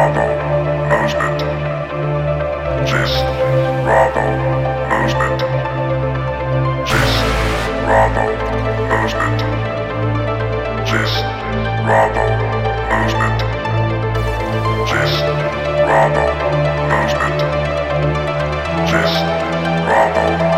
Just rubble movement.